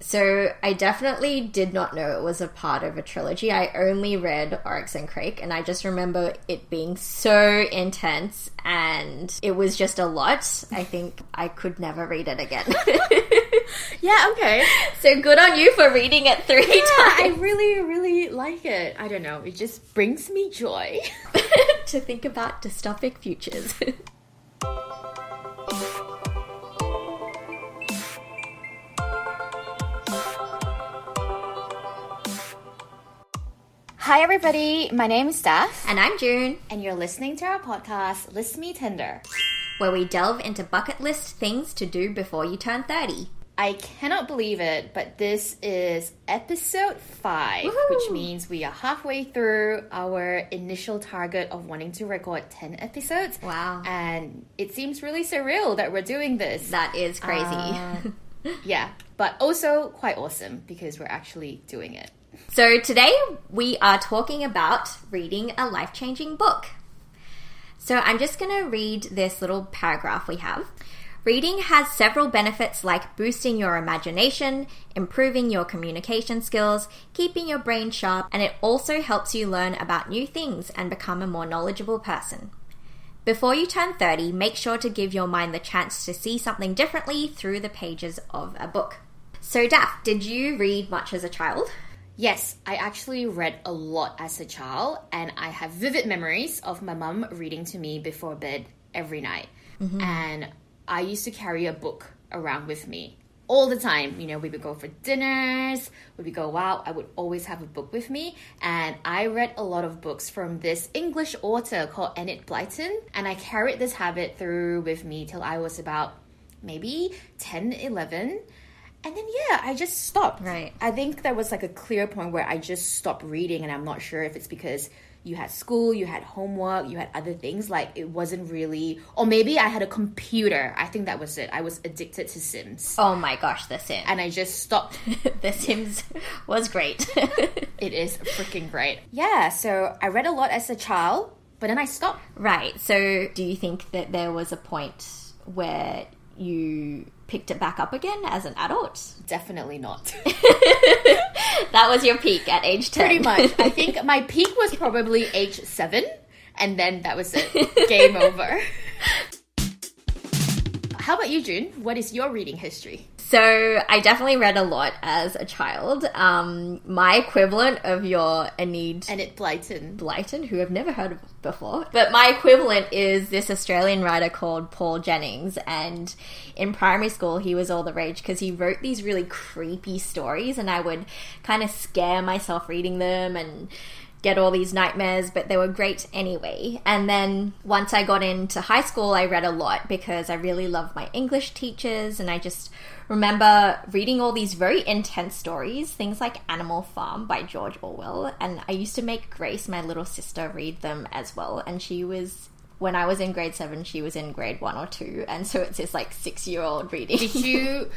So I definitely did not know it was a part of a trilogy. I only read Oryx and Crake, and I just remember it being so intense, and it was just a lot. I think I could never read it again. Yeah, okay. So good on you for reading it three times. I really, really like it. I don't know. It just brings me joy. To think about dystopic futures. Hi everybody, my name is Steph. And I'm June. And you're listening to our podcast, List Me Tender, where we delve into bucket list things to do before you turn 30. I cannot believe it, but this is episode 5, Woohoo! Which means we are halfway through our initial target of wanting to record 10 episodes. Wow. And it seems really surreal that we're doing this. That is crazy. Yeah, but also quite awesome because we're actually doing it. So today we are talking about reading a life-changing book. So I'm just going to read this little paragraph we have. Reading has several benefits like boosting your imagination, improving your communication skills, keeping your brain sharp, and it also helps you learn about new things and become a more knowledgeable person. Before you turn 30, make sure to give your mind the chance to see something differently through the pages of a book. So Daph, did you read much as a child? Yes, I actually read a lot as a child, and I have vivid memories of my mum reading to me before bed every night. Mm-hmm. And I used to carry a book around with me all the time. You know, we would go for dinners, we would go out, I would always have a book with me. And I read a lot of books from this English author called Enid Blyton, and I carried this habit through with me till I was about maybe 10, 11. And then, yeah, I just stopped. Right. I think there was like a clear point where I just stopped reading, and I'm not sure if it's because you had school, you had homework, you had other things. Like, it wasn't really... Or maybe I had a computer. I think that was it. I was addicted to Sims. Oh my gosh, The Sims. And I just stopped. The Sims was great. It is freaking great. Yeah, so I read a lot as a child, but then I stopped. Right. So do you think that there was a point where you... picked it back up again as an adult? Definitely not. That was your peak at age 10. Pretty much. I think my peak was probably age 7, and then that was it. Game over. How about you, June? What is your reading history? So I definitely read a lot as a child. My equivalent of your Enid Blyton, who I've never heard of before. But my equivalent is this Australian writer called Paul Jennings. And in primary school, he was all the rage because he wrote these really creepy stories. And I would kind of scare myself reading them and get all these nightmares, but they were great anyway. And then once I got into high school, I read a lot because I really loved my English teachers, and I just remember reading all these very intense stories, things like Animal Farm by George Orwell, and I used to make Grace, my little sister, read them as well, and she was... When I was in grade 7, she was in grade 1 or 2, and so it's this like 6-year-old reading. Did you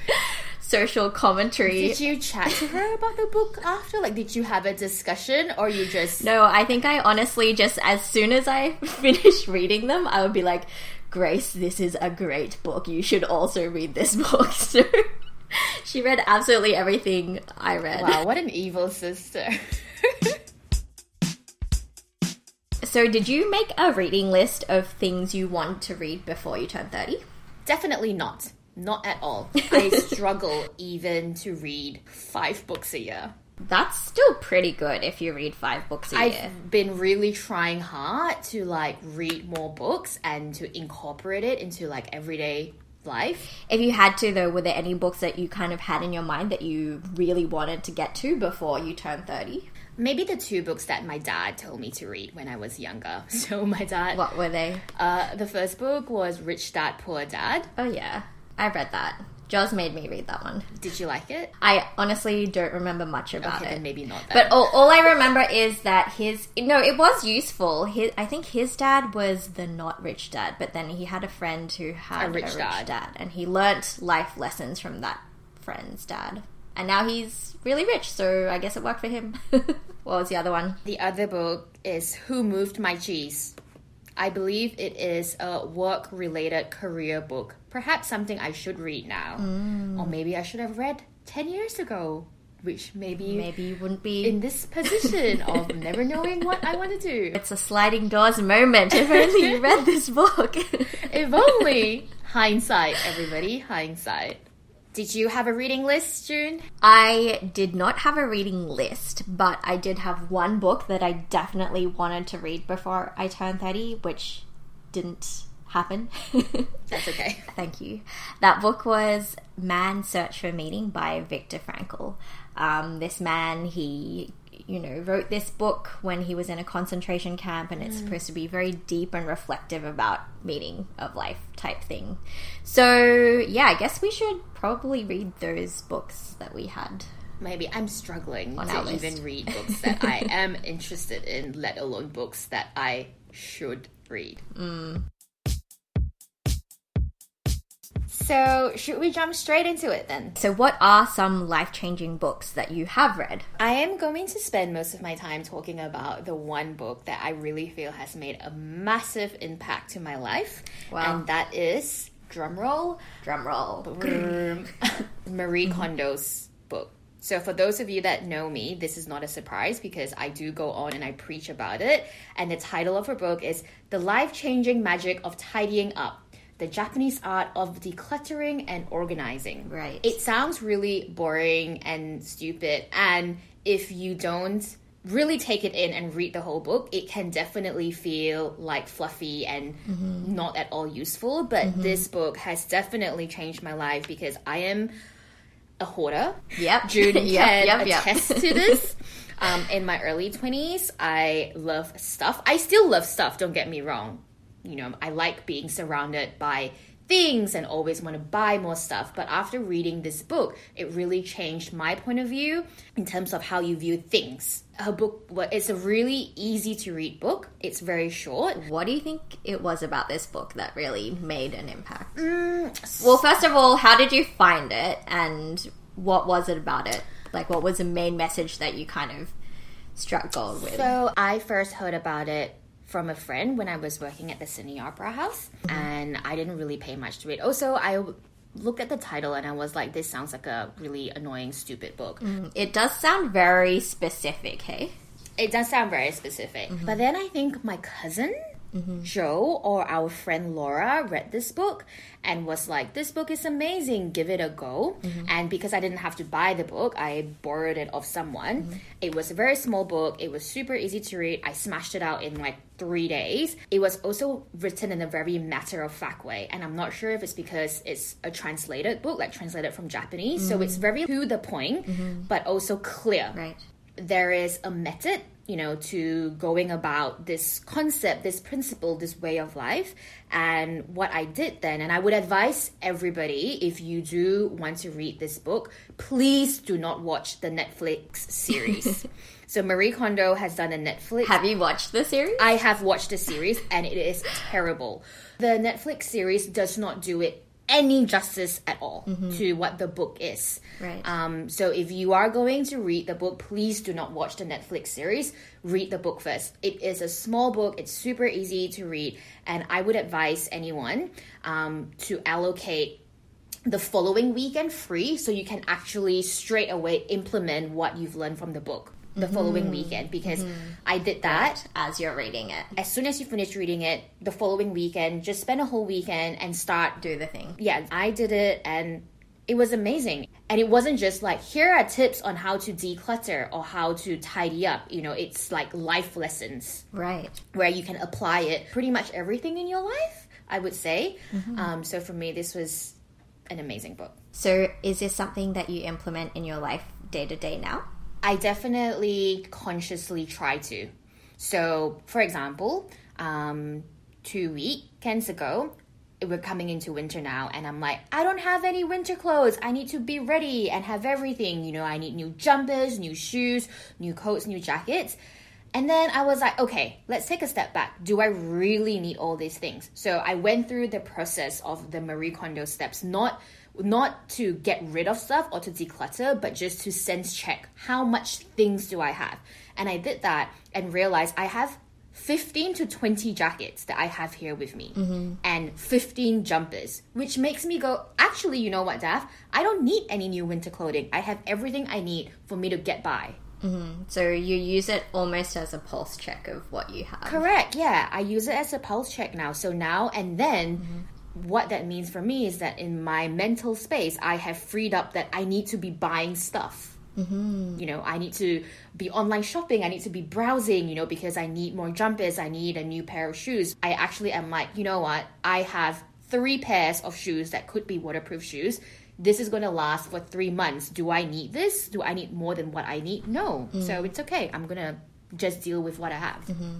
social commentary? Did you chat to her about the book after? Like, did you have a discussion, or you just... No, I think I honestly just, as soon as I finished reading them, I would be like, Grace, this is a great book. You should also read this book. So she read absolutely everything I read. Wow, what an evil sister. So did you make a reading list of things you want to read before you turn 30? Definitely not. Not at all. I struggle even to read 5 books a year. That's still pretty good if you read 5 books a year. I've been really trying hard to like read more books and to incorporate it into like everyday life. If you had to though, were there any books that you kind of had in your mind that you really wanted to get to before you turn 30? Maybe the 2 books that my dad told me to read when I was younger. So my dad... What were they? The first book was Rich Dad, Poor Dad. Oh yeah, I read that. Jaws made me read that one. Did you like it? I honestly don't remember much about it. Then maybe not that. But all I remember is that it was useful. I think his dad was the not rich dad, but then he had a friend who had a rich dad. And he learnt life lessons from that friend's dad. And now he's really rich, so I guess it worked for him. What was the other one? The other book is Who Moved My Cheese? I believe it is a work-related career book. Perhaps something I should read now. Mm. Or maybe I should have read 10 years ago, which maybe you wouldn't be in this position of never knowing what I want to do. It's a sliding doors moment. If only you read this book. If only. Hindsight, everybody. Hindsight. Did you have a reading list, June? I did not have a reading list, but I did have one book that I definitely wanted to read before I turned 30, which didn't happen. That's okay. Thank you. That book was Man's Search for Meaning by Viktor Frankl. This man, he wrote this book when he was in a concentration camp, and it's supposed to be very deep and reflective about meaning of life type thing. So yeah, I guess we should probably read those books that we had. Maybe I'm struggling to even read books that I am interested in, let alone books that I should read. So, should we jump straight into it then? So, what are some life-changing books that you have read? I am going to spend most of my time talking about the one book that I really feel has made a massive impact to my life. Wow. And that is, drumroll. Drumroll. Marie Kondo's book. So for those of you that know me, this is not a surprise because I do go on and I preach about it. And the title of her book is The Life-Changing Magic of Tidying Up: The Japanese Art of Decluttering and Organizing. Right. It sounds really boring and stupid, and if you don't really take it in and read the whole book, it can definitely feel like fluffy and not at all useful. But this book has definitely changed my life because I am a hoarder. Yep. June can attest to this. In my early 20s, I love stuff. I still love stuff, don't get me wrong. I like being surrounded by things and always want to buy more stuff. But after reading this book, it really changed my point of view in terms of how you view things. Her book, it's a really easy to read book. It's very short. What do you think it was about this book that really made an impact? Well, first of all, how did you find it? And what was it about it? Like, what was the main message that you kind of struck gold with? So I first heard about it from a friend when I was working at the Sydney Opera House, and I didn't really pay much to it. Also, I looked at the title and I was like, this sounds like a really annoying, stupid book. It does sound very specific, hey? It does sound very specific. But then I think my cousin, Joe, or our friend Laura read this book and was like, this book is amazing, give it a go. And because I didn't have to buy the book, I borrowed it off someone. It was a very small book. It was super easy to read. I smashed it out in like 3 days. It was also written in a very matter-of-fact way, and I'm not sure if it's because it's a translated book, like translated from Japanese, so it's very to the point, but also clear. Right. There is a method, to going about this concept, this principle, this way of life. And what I did then, and I would advise everybody, if you do want to read this book, please do not watch the Netflix series. So Marie Kondo has done a Netflix... Have you watched the series? I have watched the series, and it is terrible. The Netflix series does not do it any justice at all to what the book is. Right. So if you are going to read the book, please do not watch the Netflix series. Read the book first. It is a small book. It's super easy to read. And I would advise anyone to allocate the following weekend free so you can actually straight away implement what you've learned from the book the following weekend, because I did that. Right. As you're reading it. As soon as you finish reading it, the following weekend, just spend a whole weekend and start. Do the thing. Yeah, I did it and it was amazing. And it wasn't just like, here are tips on how to declutter or how to tidy up. It's like life lessons. Right. Where you can apply it pretty much everything in your life, I would say. So for me, this was an amazing book. So is this something that you implement in your life day to day now? I definitely consciously try to. So, for example, 2 weekends ago, we're coming into winter now, and I'm like, I don't have any winter clothes. I need to be ready and have everything. You know, I need new jumpers, new shoes, new coats, new jackets. And then I was like, okay, let's take a step back. Do I really need all these things? So I went through the process of the Marie Kondo steps, not to get rid of stuff or to declutter, but just to sense check how much things do I have. And I did that and realized I have 15 to 20 jackets that I have here with me, mm-hmm. and 15 jumpers, which makes me go, actually, you know what, Daph? I don't need any new winter clothing. I have everything I need for me to get by. Mm-hmm. So you use it almost as a pulse check of what you have. Correct, yeah. I use it as a pulse check now. So now and then... Mm-hmm. What that means for me is that in my mental space, I have freed up that I need to be buying stuff. Mm-hmm. You know, I need to be online shopping. I need to be browsing, you know, because I need more jumpers. I need a new pair of shoes. I actually am like, you know what? I have 3 pairs of shoes that could be waterproof shoes. This is going to last for 3 months. Do I need this? Do I need more than what I need? No. Mm-hmm. So it's okay. I'm going to just deal with what I have. Mm-hmm.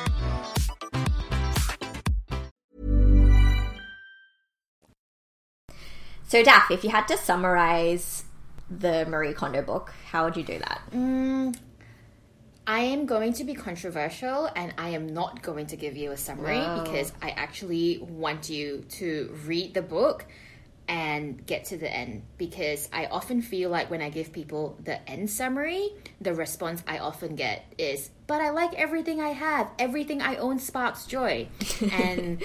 So, Daph, if you had to summarize the Marie Kondo book, how would you do that? I am going to be controversial, and I am not going to give you a summary because I actually want you to read the book and get to the end, because I often feel like when I give people the end summary, the response I often get is, but I like everything I have. Everything I own sparks joy. And...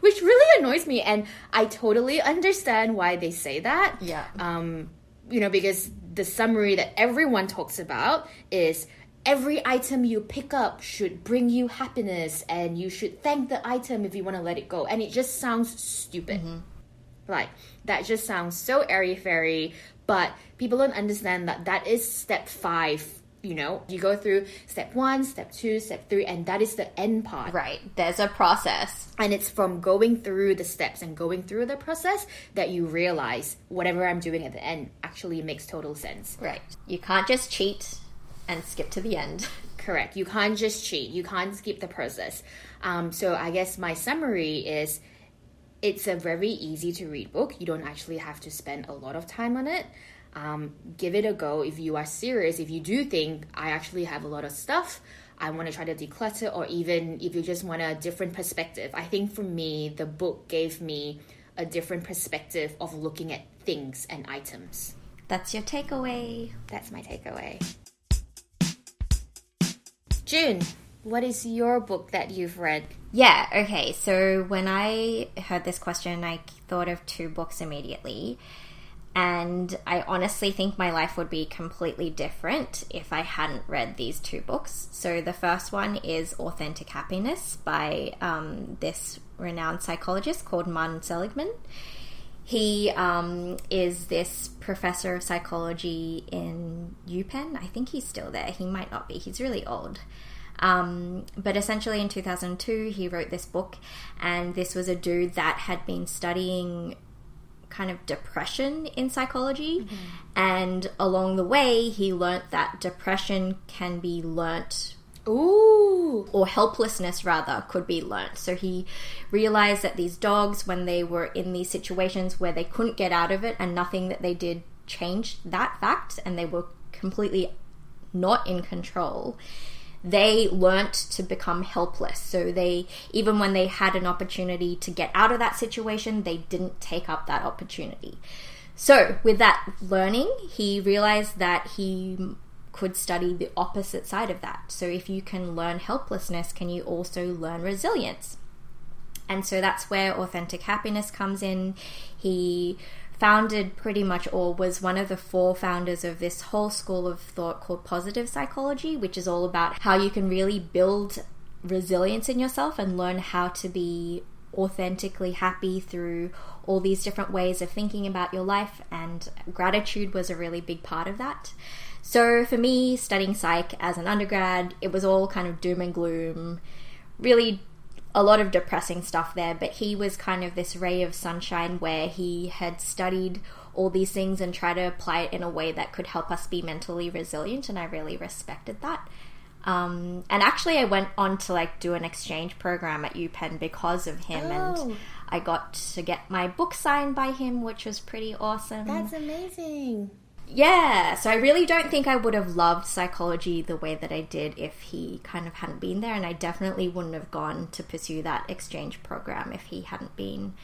which really annoys me, and I totally understand why they say that. Yeah. You know, because the summary that everyone talks about is every item you pick up should bring you happiness, and you should thank the item if you want to let it go. And it just sounds stupid. Mm-hmm. Like, that just sounds so airy-fairy, but people don't understand that that is step 5. You know, you go through step 1, step 2, step 3, and that is the end part. Right. There's a process. And it's from going through the steps and going through the process that you realize whatever I'm doing at the end actually makes total sense. Right. You can't just cheat and skip to the end. Correct. You can't just cheat. You can't skip the process. So I guess my summary is it's a very easy to read book. You don't actually have to spend a lot of time on it. Give it a go if you are serious. If you do think I actually have a lot of stuff, I want to try to declutter, or even if you just want a different perspective. I think for me, the book gave me a different perspective of looking at things and items. That's your takeaway. That's my takeaway. June, what is your book that you've read? Yeah, okay. So when I heard this question, I thought of 2 books immediately. And I honestly think my life would be completely different if I hadn't read these 2 books. So the first one is Authentic Happiness by this renowned psychologist called Martin Seligman. He is this professor of psychology in UPenn. I think he's still there. He might not be. He's really old. But essentially in 2002, he wrote this book. And this was a dude that had been studying kind of depression in psychology, mm-hmm. and along the way he learnt that depression can be learnt, or helplessness rather could be learnt. So he realized that these dogs, when they were in these situations where they couldn't get out of it and nothing that they did changed that fact, and they were completely not in control, they learnt to become helpless. So they, even when they had an opportunity to get out of that situation, they didn't take up that opportunity. So with that learning, he realized that he could study the opposite side of that. So if you can learn helplessness, can you also learn resilience? And so that's where Authentic Happiness comes in. He founded pretty much, or was one of the 4 founders of this whole school of thought called Positive Psychology, which is all about how you can really build resilience in yourself and learn how to be authentically happy through all these different ways of thinking about your life, and gratitude was a really big part of that. So for me, studying psych as an undergrad, it was all kind of doom and gloom, really a lot of depressing stuff there, but he was kind of this ray of sunshine where he had studied all these things and tried to apply it in a way that could help us be mentally resilient, and I really respected that. And actually I went on to like do an exchange program at UPenn because of him. Oh. And I got to get my book signed by him, which was pretty awesome. That's amazing. Yeah, so I really don't think I would have loved psychology the way that I did if he kind of hadn't been there, and I definitely wouldn't have gone to pursue that exchange program if he hadn't been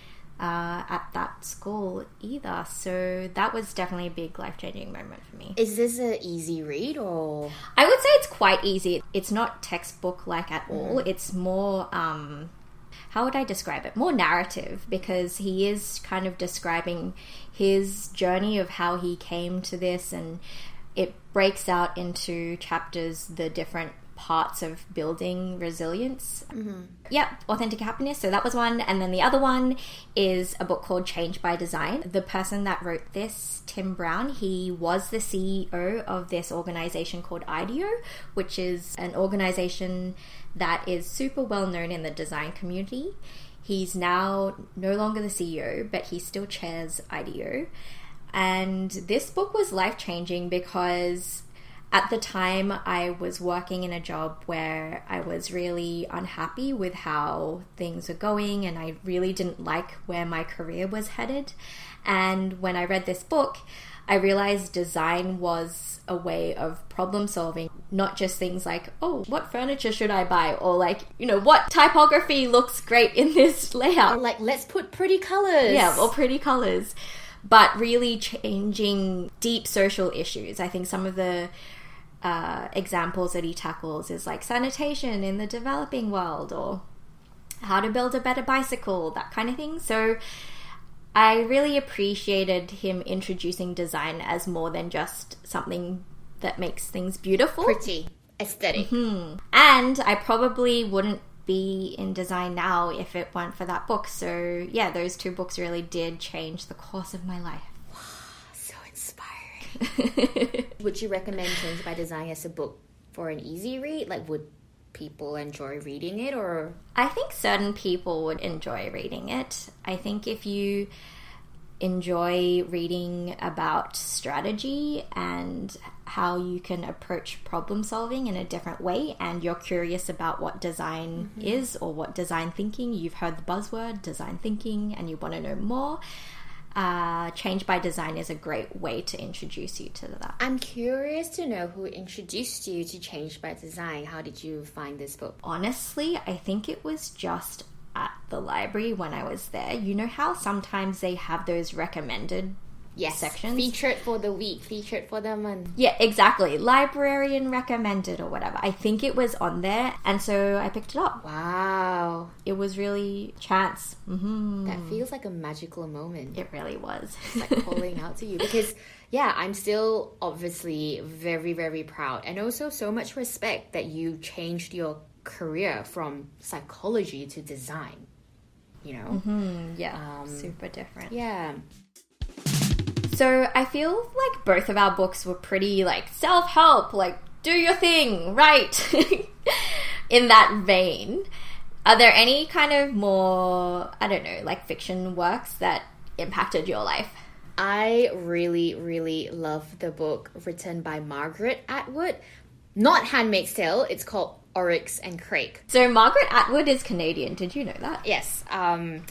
at that school either. So that was definitely a big life-changing moment for me. Is this an easy read, or...? I would say it's quite easy. It's not textbook-like at all. It's more... how would I describe it? More narrative, because he is kind of describing his journey of how he came to this, and it breaks out into chapters the different parts of building resilience. Mm-hmm. Yep, Authentic Happiness. So that was one. And then the other one is a book called Change by Design. The person that wrote this, Tim Brown, he was the CEO of this organization called IDEO, which is an organization that is super well known in the design community. He's now no longer the CEO, but he still chairs IDEO. And this book was life-changing because at the time I was working in a job where I was really unhappy with how things were going, and I really didn't like where my career was headed. And when I read this book, I realized design was a way of problem solving, not just things like, oh, what furniture should I buy? Or like, you know, what typography looks great in this layout? Or like, let's put pretty colors. Yeah, or pretty colors. But really changing deep social issues. I think some of the examples that he tackles is like sanitation in the developing world, or how to build a better bicycle, that kind of thing. So I really appreciated him introducing design as more than just something that makes things beautiful. Pretty, aesthetic. Mm-hmm. And I probably wouldn't be in design now if it weren't for that book. So yeah, those two books really did change the course of my life. Wow, so inspiring. Would you recommend Change by Design as a book for an easy read? Like, would people enjoy reading it, or...? I think certain people would enjoy reading it. I think if you enjoy reading about strategy and how you can approach problem solving in a different way, and you're curious about what design is, or what design thinking, you've heard the buzzword design thinking and you want to know more, Change by Design is a great way to introduce you to that. I'm curious to know who introduced you to Change by Design. How did you find this book? Honestly, I think it was just at the library when I was there. You know how sometimes they have those recommended sections? Featured for the week, featured for the month. Yeah, exactly. Librarian recommended or whatever. I think it was on there, and so I picked it up. Wow. It was really chance. Mm-hmm. That feels like a magical moment. It really was. It's like calling out to you. Because, yeah, I'm still obviously very, very proud, and also so much respect that you changed your career from psychology to design, you know? Mm-hmm, yeah, super different. Yeah. So I feel like both of our books were pretty like self-help, like do your thing, right? In that vein. Are there any kind of more, I don't know, like fiction works that impacted your life? I really, really love the book written by Margaret Atwood. Not Handmaid's Tale, it's called Oryx and Crake. So Margaret Atwood is Canadian. Did you know that? Yes.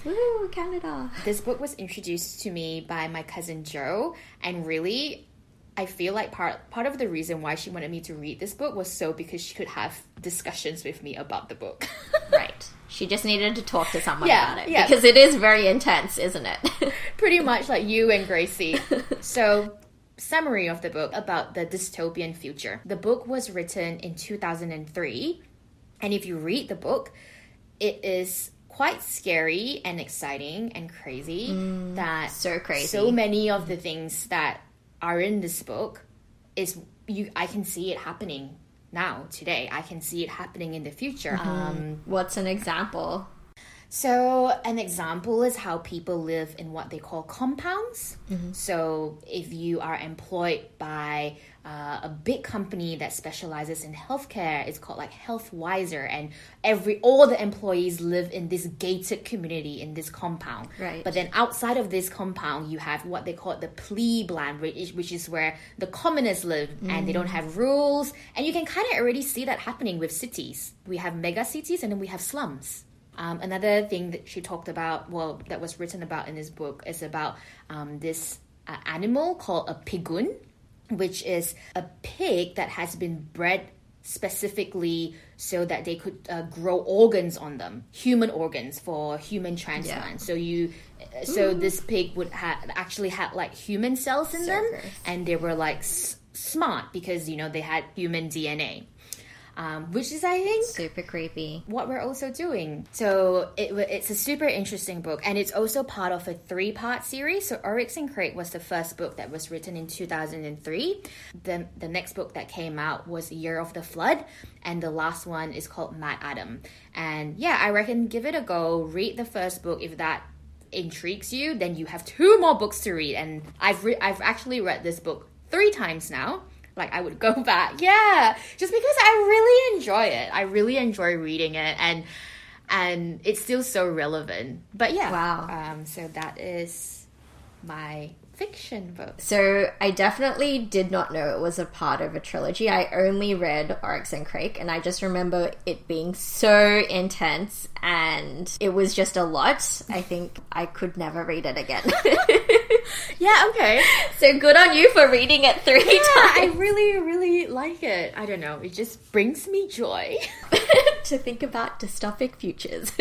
Woo, Canada. This book was introduced to me by my cousin Jo, and really, I feel like part of the reason why she wanted me to read this book was so because she could have discussions with me about the book. Right. She just needed to talk to someone about it. Yeah. Because it is very intense, isn't it? Pretty much like you and Gracie. So... Summary of the book about the dystopian future. The book was written in 2003, and if you read the book, it is quite scary and exciting and crazy. That so crazy. So many of the things that are in this book is I can see it happening now, today. I can see it happening in the future. What's an example? So an example is how people live in what they call compounds. Mm-hmm. So if you are employed by a big company that specializes in healthcare, it's called like HealthWiser, and all the employees live in this gated community in this compound. Right. But then outside of this compound, you have what they call the plebe land, which is where the commoners live, mm-hmm. and they don't have rules. And you can kind of already see that happening with cities. We have mega cities, and then we have slums. Another thing that she talked about, well, that was written about in this book, is about this animal called a pigun, which is a pig that has been bred specifically so that they could grow organs on them, human organs for human transplant. Yeah. So this pig would actually had like human cells in them, and they were like smart because they had human DNA. Which is, I think, super creepy. What we're also doing. So it's a super interesting book, and it's also part of a 3-part series. So Oryx and Crake was the first book that was written in 2003. The next book that came out was Year of the Flood, and the last one is called Mad Adam. And yeah, I reckon give it a go. Read the first book if that intrigues you. Then you have 2 more books to read, and I've actually read this book 3 times now. Like, I would go back, yeah, just because I really enjoy it. I really enjoy reading it, and it's still so relevant. But yeah, wow. So that is my fiction book. So I definitely did not know it was a part of a trilogy. I only read Oryx and Crake, and I just remember it being so intense, and it was just a lot. I think I could never read it again. Yeah, okay. So good on you for reading it 3 times. I really, really like it. I don't know. It just brings me joy. To think about dystopic futures.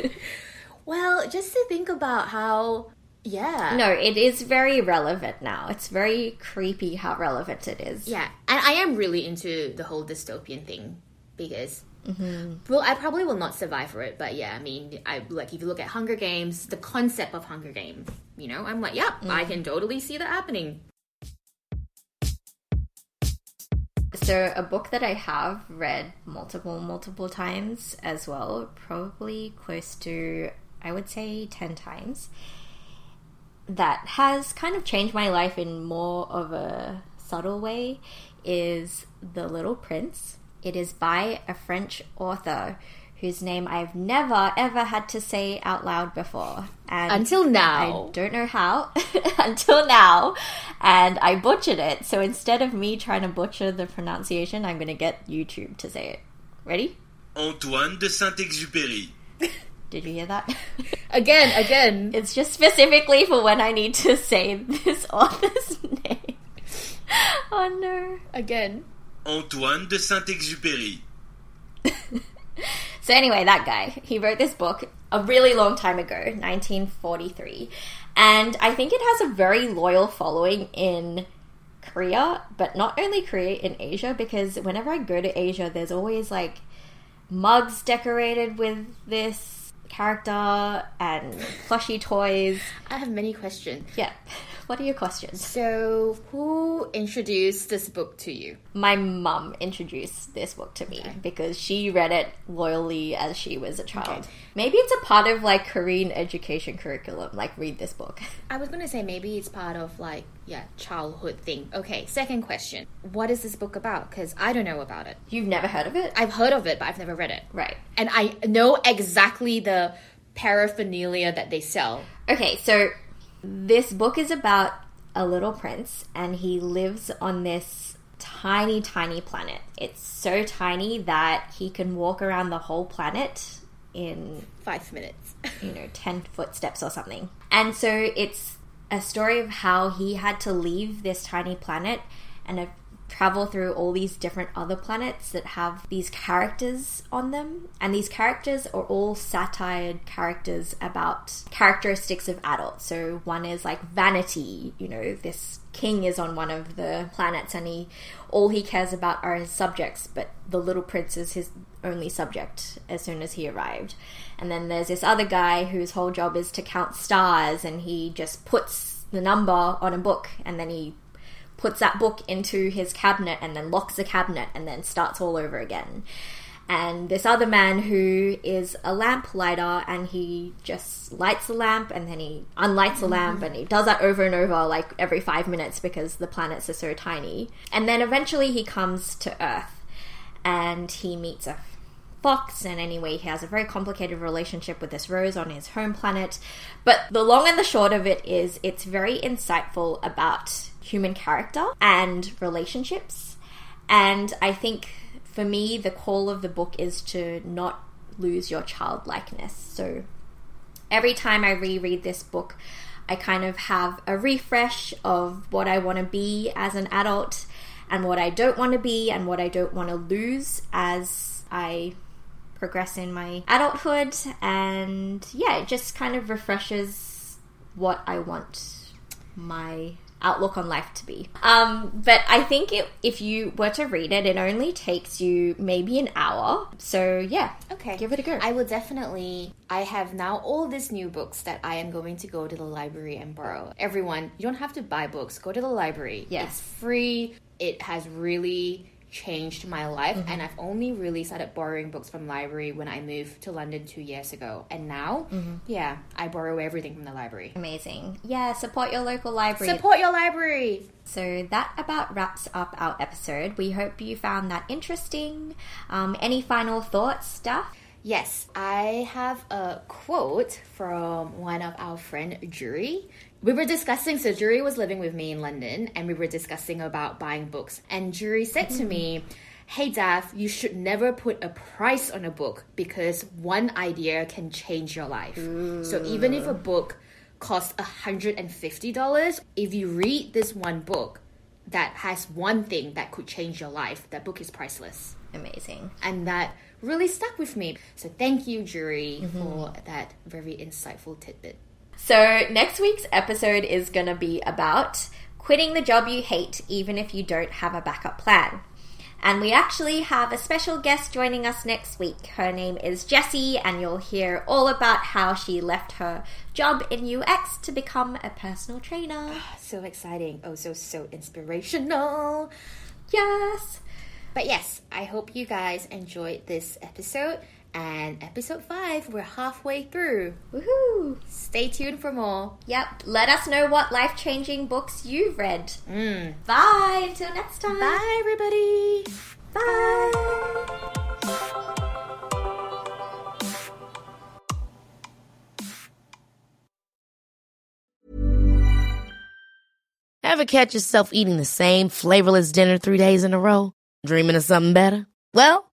Well, just to think about how... Yeah. No, it is very relevant now. It's very creepy how relevant it is. Yeah. And I am really into the whole dystopian thing because... Mm-hmm. Well, I probably will not survive for it, but yeah, I mean, if you look at Hunger Games, the concept of Hunger Games, I'm like, yep, mm-hmm. I can totally see that happening. So a book that I have read multiple times as well, probably close to, I would say, 10 times, that has kind of changed my life in more of a subtle way is The Little Prince. It is by a French author whose name I've never, ever had to say out loud before. And until now. I don't know how. Until now. And I butchered it. So instead of me trying to butcher the pronunciation, I'm going to get YouTube to say it. Ready? Antoine de Saint-Exupéry. Did you hear that? Again. It's just specifically for when I need to say this author's name. Oh, no. Again. Antoine de Saint-Exupéry. So anyway, that guy, he wrote this book a really long time ago, 1943. And I think it has a very loyal following in Korea, but not only Korea, in Asia, because whenever I go to Asia, there's always like mugs decorated with this character and plushy toys. I have many questions. Yeah. What are your questions? So, who introduced this book to you? My mum introduced this book to me because she read it loyally as she was a child. Okay. Maybe it's a part of, like, Korean education curriculum, like, read this book. I was going to say maybe it's part of, like, childhood thing. Okay, second question. What is this book about? Because I don't know about it. You've never heard of it? I've heard of it, but I've never read it. Right. And I know exactly the paraphernalia that they sell. Okay, so... This book is about a little prince, and he lives on this tiny, tiny planet. It's so tiny that he can walk around the whole planet in... 5 minutes. 10 footsteps or something. And so it's a story of how he had to leave this tiny planet and travel through all these different other planets that have these characters on them. And these characters are all satire characters about characteristics of adults. So one is like vanity, this king is on one of the planets and all he cares about are his subjects, but the little prince is his only subject as soon as he arrived. And then there's this other guy whose whole job is to count stars, and he just puts the number on a book, and then he puts that book into his cabinet and then locks the cabinet and then starts all over again. and this other man who is a lamp lighter, and he just lights the lamp and then he unlights the lamp, and he does that over and over, like every 5 minutes, because the planets are so tiny. And then eventually he comes to Earth and he meets a fox, and anyway he has a very complicated relationship with this rose on his home planet. But the long and the short of it is, it's very insightful about human character and relationships. And I think for me the call of the book is to not lose your childlikeness. So every time I reread this book, I kind of have a refresh of what I want to be as an adult, and what I don't want to be, and what I don't want to lose as I progress in my adulthood. And yeah, it just kind of refreshes what I want my outlook on life to be. But I think if you were to read it, it only takes you maybe an hour. So yeah, okay, give it a go. I will definitely. I have now all these new books that I am going to go to the library and borrow. Everyone, you don't have to buy books. Go to the library. Yes. It's free. It has really changed my life, and I've only really started borrowing books from library when I moved to London 2 years ago, and now yeah, I borrow everything from the library. Amazing. Yeah, support your local library. Support your library. So that about wraps up our episode. We hope you found that interesting. Any final thoughts, Steph? Yes, I have a quote from one of our friend Juri. We were discussing, so Juri was living with me in London, and we were discussing about buying books. And Juri said to me, hey Daph, you should never put a price on a book because one idea can change your life. Ooh. So even if a book costs $150, if you read this one book that has one thing that could change your life, that book is priceless. Amazing. And that really stuck with me. So thank you, Juri, for that very insightful tidbit. So next week's episode is going to be about quitting the job you hate even if you don't have a backup plan. And we actually have a special guest joining us next week. Her name is Jessie, and you'll hear all about how she left her job in UX to become a personal trainer. Oh, so exciting. Oh, so inspirational. Yes. But yes, I hope you guys enjoyed this episode. And episode 5, we're halfway through. Woohoo! Stay tuned for more. Yep. Let us know what life-changing books you've read. Bye. Until next time. Bye, everybody. Bye. Bye. Ever catch yourself eating the same flavorless dinner 3 days in a row? Dreaming of something better? Well,